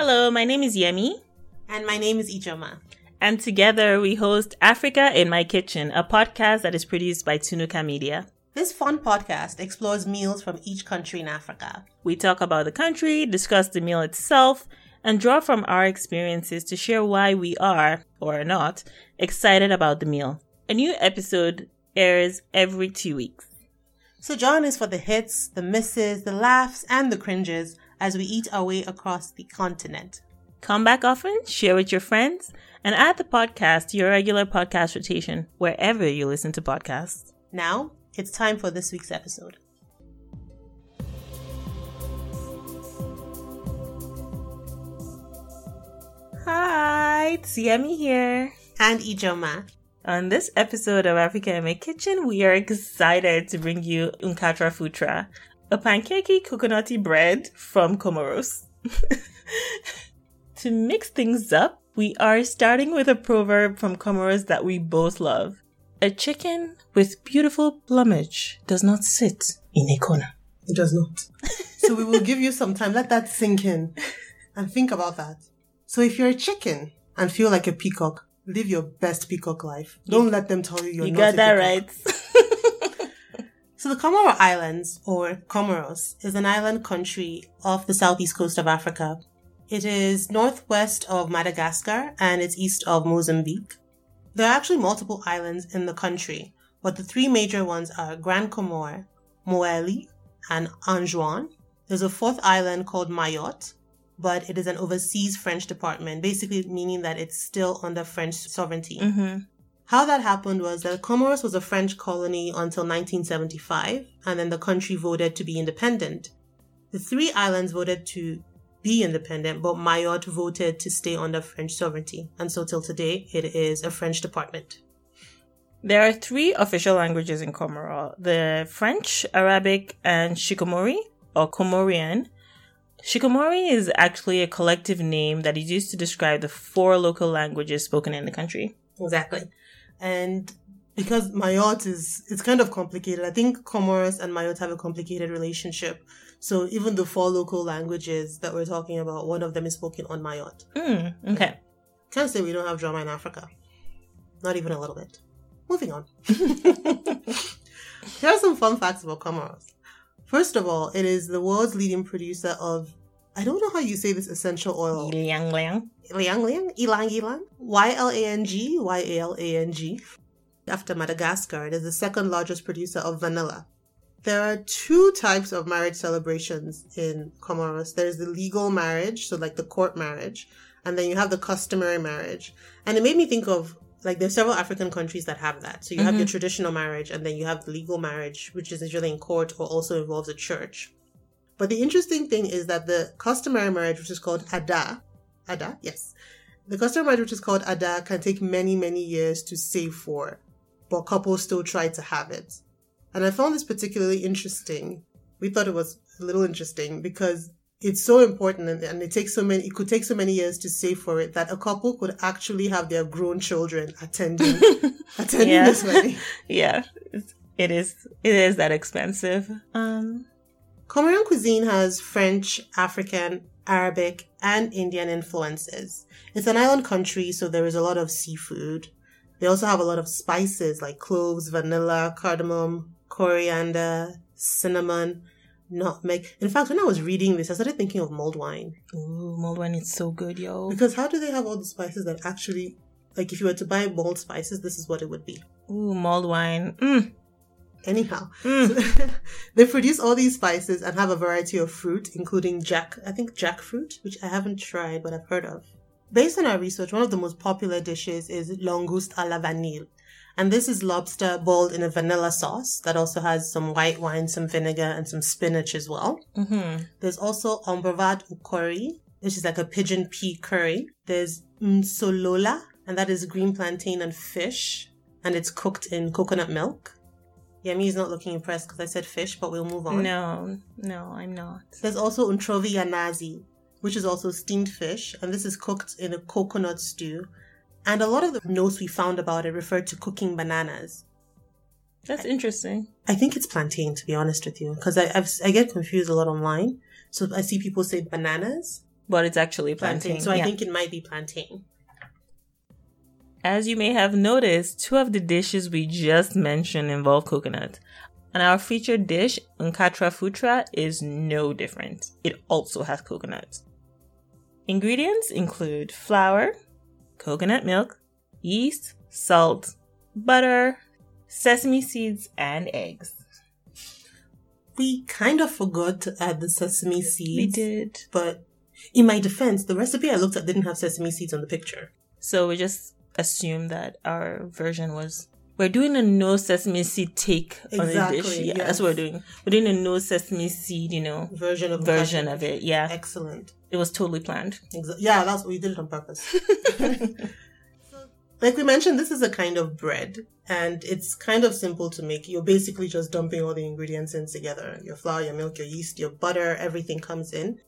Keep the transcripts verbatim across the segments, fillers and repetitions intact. Hello, my name is Yemi. And my name is Ijeoma. And together we host Africa in My Kitchen, a podcast that is produced by Tunuka Media. This fun podcast explores meals from each country in Africa. We talk about the country, discuss the meal itself, and draw from our experiences to share why we are, or are not, excited about the meal. A new episode airs every two weeks. So join us for the hits, the misses, the laughs, and the cringes as we eat our way across the continent. Come back often, share with your friends, and add the podcast to your regular podcast rotation wherever you listen to podcasts. Now, it's time for this week's episode. Hi, it's Yemi here. And Ijeoma. On this episode of Africa in My Kitchen, we are excited to bring you Nkatra Futra, a pancakey coconutty bread from Comoros. To mix things up, we are starting with a proverb from Comoros that we both love. A chicken with beautiful plumage does not sit in a corner. It does not. So we will give you some time. Let that sink in and think about that. So if you're a chicken and feel like a peacock, live your best peacock life. Don't you, let them tell you you're you not a peacock. You got that right. So the Comoro Islands, or Comoros, is an island country off the southeast coast of Africa. It is northwest of Madagascar and it's east of Mozambique. There are actually multiple islands in the country, but the three major ones are Grand Comore, Moheli, and Anjouan. There's a fourth island called Mayotte, but it is an overseas French department, basically meaning that it's still under French sovereignty. Mm-hmm. How that happened was that Comoros was a French colony until nineteen seventy-five, and then the country voted to be independent. The three islands voted to be independent, but Mayotte voted to stay under French sovereignty. And so till today, it is a French department. There are three official languages in Comoros: the French, Arabic, and Shikomori, or Comorian. Shikomori is actually a collective name that is used to describe the four local languages spoken in the country. Exactly. And because Mayotte is, it's kind of complicated. I think Comoros and Mayotte have a complicated relationship. So even the four local languages that we're talking about, one of them is spoken on Mayotte. Mm, okay. Can't say we don't have drama in Africa. Not even a little bit. Moving on. Here are some fun facts about Comoros. First of all, it is the world's leading producer of, I don't know how you say this essential oil. Ylang-ylang. Ylang-ylang? Ylang-ylang? Y L A N G? Y A L A N G. After Madagascar, it is the second largest producer of vanilla. There are two types of marriage celebrations in Comoros. There's the legal marriage, so like the court marriage, and then you have the customary marriage. And it made me think of, like, there's several African countries that have that. So you mm-hmm. have your traditional marriage, and then you have the legal marriage, which is usually in court or also involves a church. But the interesting thing is that the customary marriage, which is called A D A, A D A, yes. The customary marriage, which is called A D A, can take many, many years to save for, but couples still try to have it. And I found this particularly interesting. We thought it was a little interesting because it's so important, and, and it takes so many, it could take so many years to save for it that a couple could actually have their grown children attending, attending yeah. this wedding. Yeah, it is, it is that expensive. Um, Comorian cuisine has French, African, Arabic, and Indian influences. It's an island country, so there is a lot of seafood. They also have a lot of spices like cloves, vanilla, cardamom, coriander, cinnamon, nutmeg. In fact, when I was reading this, I started thinking of mulled wine. Ooh, mulled wine is so good, yo. Because how do they have all the spices that actually, like, if you were to buy mulled spices, this is what it would be. Ooh, mulled wine. Mm. Anyhow, mm. So they produce all these spices and have a variety of fruit, including jack, I think jackfruit, which I haven't tried, but I've heard of. Based on our research, one of the most popular dishes is langouste à la vanille. And this is lobster boiled in a vanilla sauce that also has some white wine, some vinegar, and some spinach as well. Mm-hmm. There's also ombrevade ou curry, which is like a pigeon pea curry. There's mtsolola, and that is green plantain and fish, and it's cooked in coconut milk. Yemi is not looking impressed because I said fish, but we'll move on. No, no, I'm not. There's also ntrovi ya nazi, which is also steamed fish, and this is cooked in a coconut stew. And a lot of the notes we found about it referred to cooking bananas. That's interesting. I think it's plantain, to be honest with you, because I I've, I get confused a lot online. So I see people say bananas, but it's actually plantain. plantain so yeah. I think it might be plantain. As you may have noticed, two of the dishes we just mentioned involve coconut. And our featured dish, Nkatra Futra, is no different. It also has coconut. Ingredients include flour, coconut milk, yeast, salt, butter, sesame seeds, and eggs. We kind of forgot to add the sesame seeds. We did. But in my defense, the recipe I looked at didn't have sesame seeds on the picture. So we just assumed that our version was... We're doing a no sesame seed take exactly, on the dish. Yeah, yes. That's what we're doing. We're doing a no sesame seed, you know, version of version of it. Yeah, excellent. It was totally planned. Exa- yeah, that's what we did it on purpose. Like we mentioned, this is a kind of bread, and it's kind of simple to make. You're basically just dumping all the ingredients in together: your flour, your milk, your yeast, your butter. Everything comes in.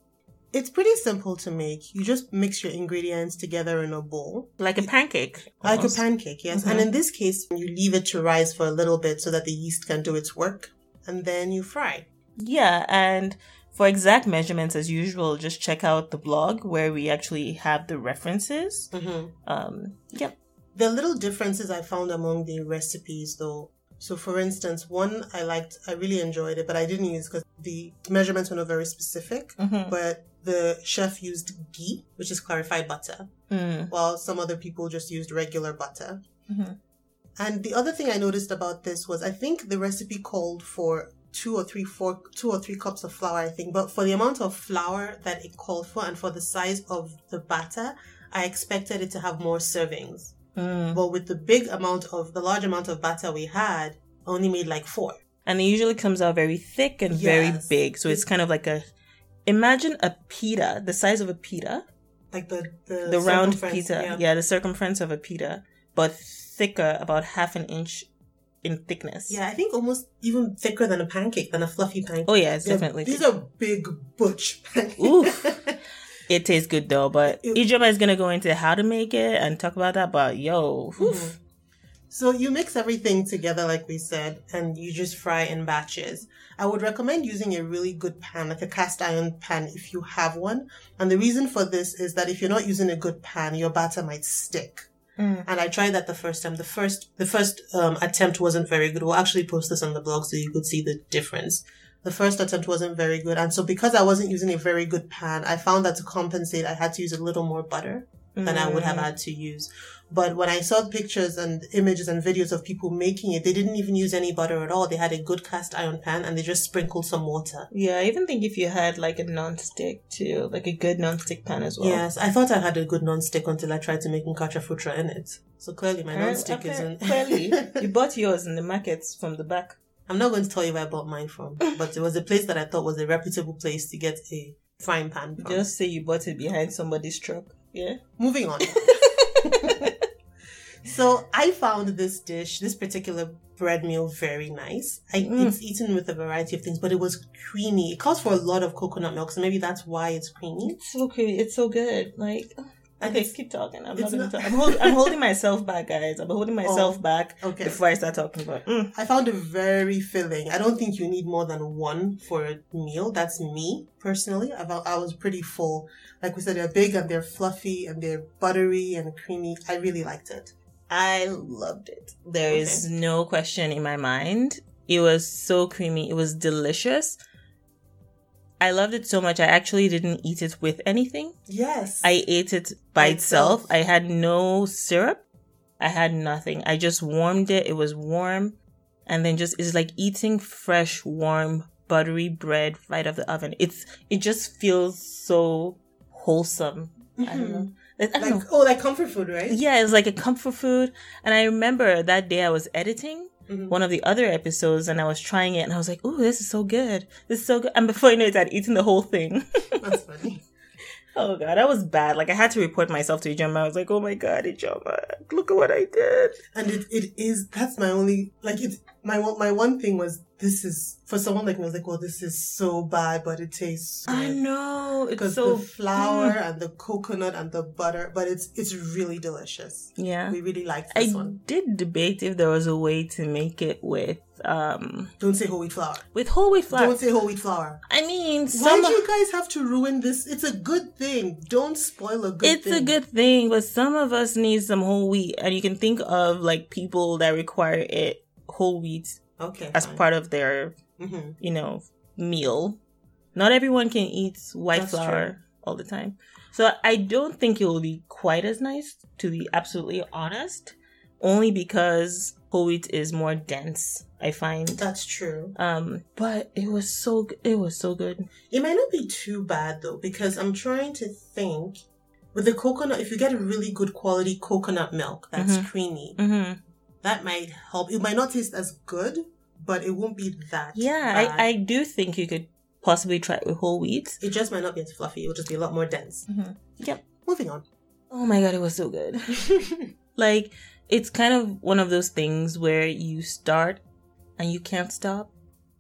It's pretty simple to make. You just mix your ingredients together in a bowl. Like a pancake. Almost. Like a pancake, yes. Mm-hmm. And in this case, you leave it to rise for a little bit so that the yeast can do its work. And then you fry. Yeah, and for exact measurements, as usual, just check out the blog where we actually have the references. Mm-hmm. Um, yep. There are little differences I found among the recipes, though. So, for instance, one I liked, I really enjoyed it, but I didn't use because the measurements were not very specific. Mm-hmm. But the chef used ghee, which is clarified butter, mm. while some other people just used regular butter. Mm-hmm. And the other thing I noticed about this was I think the recipe called for two or three four, two or three cups of flour, I think. But for the amount of flour that it called for and for the size of the batter, I expected it to have more servings. Mm. But with the big amount of, the large amount of batter we had, I only made like four. And it usually comes out very thick and yes. very big. So it's kind of like a, imagine a pita, the size of a pita. Like the... The, the round pita. Yeah. yeah, the circumference of a pita. But thicker, about half an inch in thickness. Yeah, I think almost even thicker than a pancake, than a fluffy pancake. Oh yeah, it's They're, definitely These thick. Are big, butch pancakes. Oof. It tastes good though, but Ijeoma is going to go into how to make it and talk about that, but yo, oof. Mm-hmm. So you mix everything together, like we said, and you just fry in batches. I would recommend using a really good pan, like a cast iron pan, if you have one. And the reason for this is that if you're not using a good pan, your batter might stick. Mm. And I tried that the first time. The first, the first um, attempt wasn't very good. We'll actually post this on the blog so you could see the difference. The first attempt wasn't very good. And so because I wasn't using a very good pan, I found that to compensate, I had to use a little more butter than mm. I would have had to use. But when I saw pictures and images and videos of people making it, they didn't even use any butter at all. They had a good cast iron pan and they just sprinkled some water. Yeah, I even think if you had like a non-stick too, like a good non-stick pan as well. Yes, I thought I had a good non-stick until I tried to make Nkatra Futra in it. So clearly my non-stick okay. isn't. Clearly, you bought yours in the markets from the back. I'm not going to tell you where I bought mine from, but it was a place that I thought was a reputable place to get a frying pan from. Just say you bought it behind somebody's truck. Yeah. Moving on. So I found this dish, this particular bread meal, very nice. I, mm. It's eaten with a variety of things, but it was creamy. It calls for a lot of coconut milk, so maybe that's why it's creamy. It's so creamy. It's so good. Like... Okay, keep talking. I'm not, not... Talk. I'm, hold, I'm holding myself back, guys. I'm holding myself oh, back okay. before I start talking about mm. I found it very filling. I don't think you need more than one for a meal. That's me, personally. I, I was pretty full. Like we said, they're big and they're fluffy and they're buttery and creamy. I really liked it. I loved it. There okay. is no question in my mind. It was so creamy. It was delicious. I loved it so much. I actually didn't eat it with anything. Yes. I ate it by itself. itself. I had no syrup. I had nothing. I just warmed it. It was warm. And then just, it's like eating fresh, warm, buttery bread right out of the oven. It's, it just feels so wholesome. Mm-hmm. I don't know. I don't like, know. Oh, like comfort food, right? Yeah, it's like a comfort food. And I remember that day I was editing Mm-hmm. one of the other episodes and I was trying it and I was like, oh, this is so good. This is so good. And before you know it, I'd eaten the whole thing. That's funny. Oh, God, that was bad. Like, I had to report myself to Ijeoma. I was like, oh, my God, Ijeoma, look at what I did. And it, it is, that's my only, like, it, my, my one thing was, this is, for someone like me, I was like, well, this is so bad, but it tastes good. I know. It's so the flour mm. and the coconut and the butter, but it's it's really delicious. Yeah. We really liked this I one. I did debate if there was a way to make it with um don't say whole wheat flour. With whole wheat flour. Don't say whole wheat flour. I mean, some... why do you guys have to ruin this? It's a good thing. Don't spoil a good it's thing. It's a good thing, but some of us need some whole wheat, and you can think of like people that require it whole wheat okay, as fine. part of their mm-hmm. you know, meal. Not everyone can eat white That's flour true. all the time. So I don't think it will be quite as nice, to be absolutely honest, only because whole wheat is more dense, I find. That's true. Um, but it was so it was so good. It might not be too bad though, because I'm trying to think with the coconut. If you get a really good quality coconut milk that's mm-hmm. creamy, mm-hmm. that might help. It might not taste as good, but it won't be that. Yeah, bad. I, I do think you could possibly try it with whole wheat. It just might not be as fluffy. It will just be a lot more dense. Mm-hmm. Yep. Moving on. Oh my God, it was so good. Like, it's kind of one of those things where you start and you can't stop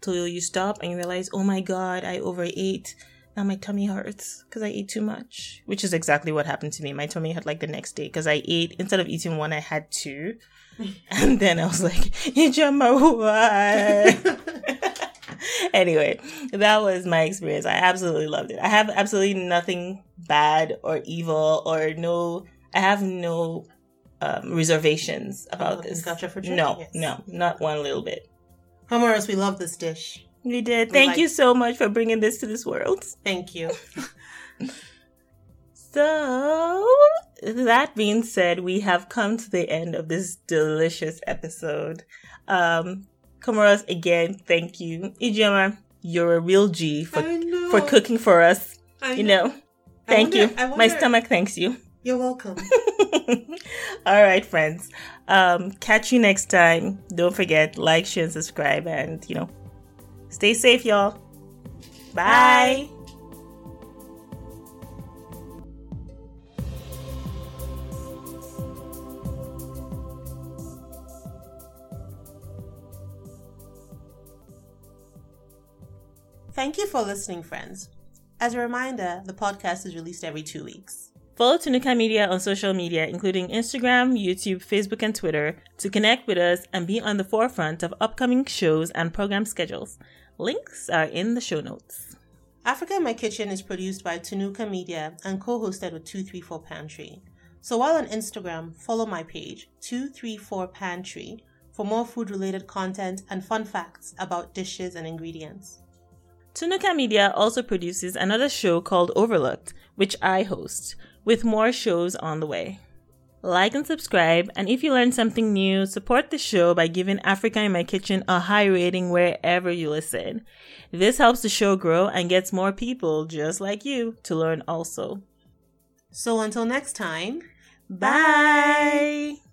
till you stop and you realize, oh my God, I overate. Now my tummy hurts because I ate too much, which is exactly what happened to me. My tummy hurt like the next day because I ate, instead of eating one, I had two. And then I was like, Ijeoma, why? Anyway, that was my experience. I absolutely loved it. I have absolutely nothing bad or evil or no, I have no um, reservations about oh, this. Gotcha for no, yes. no, not one little bit. Comoros, we love this dish. We did. We Thank like- you so much for bringing this to this world. Thank you. So, that being said, we have come to the end of this delicious episode. Um... Comoros, again, thank you. Ijeoma, you're a real G for for cooking for us. I you know. know. Thank wonder, you. Wonder, My stomach thanks you. You're welcome. All right, friends. Um, catch you next time. Don't forget, like, share, and subscribe. And, you know, stay safe, y'all. Bye. Bye. Thank you for listening, friends. As a reminder, the podcast is released every two weeks. Follow Tunuka Media on social media, including Instagram, YouTube, Facebook, and Twitter, to connect with us and be on the forefront of upcoming shows and program schedules. Links are in the show notes. Africa in My Kitchen is produced by Tunuka Media and co-hosted with two three four Pantry. So while on Instagram, follow my page, two three four Pantry, for more food-related content and fun facts about dishes and ingredients. Tunuka Media also produces another show called Overlooked, which I host, with more shows on the way. Like and subscribe, and if you learn something new, support the show by giving Africa in My Kitchen a high rating wherever you listen. This helps the show grow and gets more people just like you to learn also. So until next time, bye! Bye.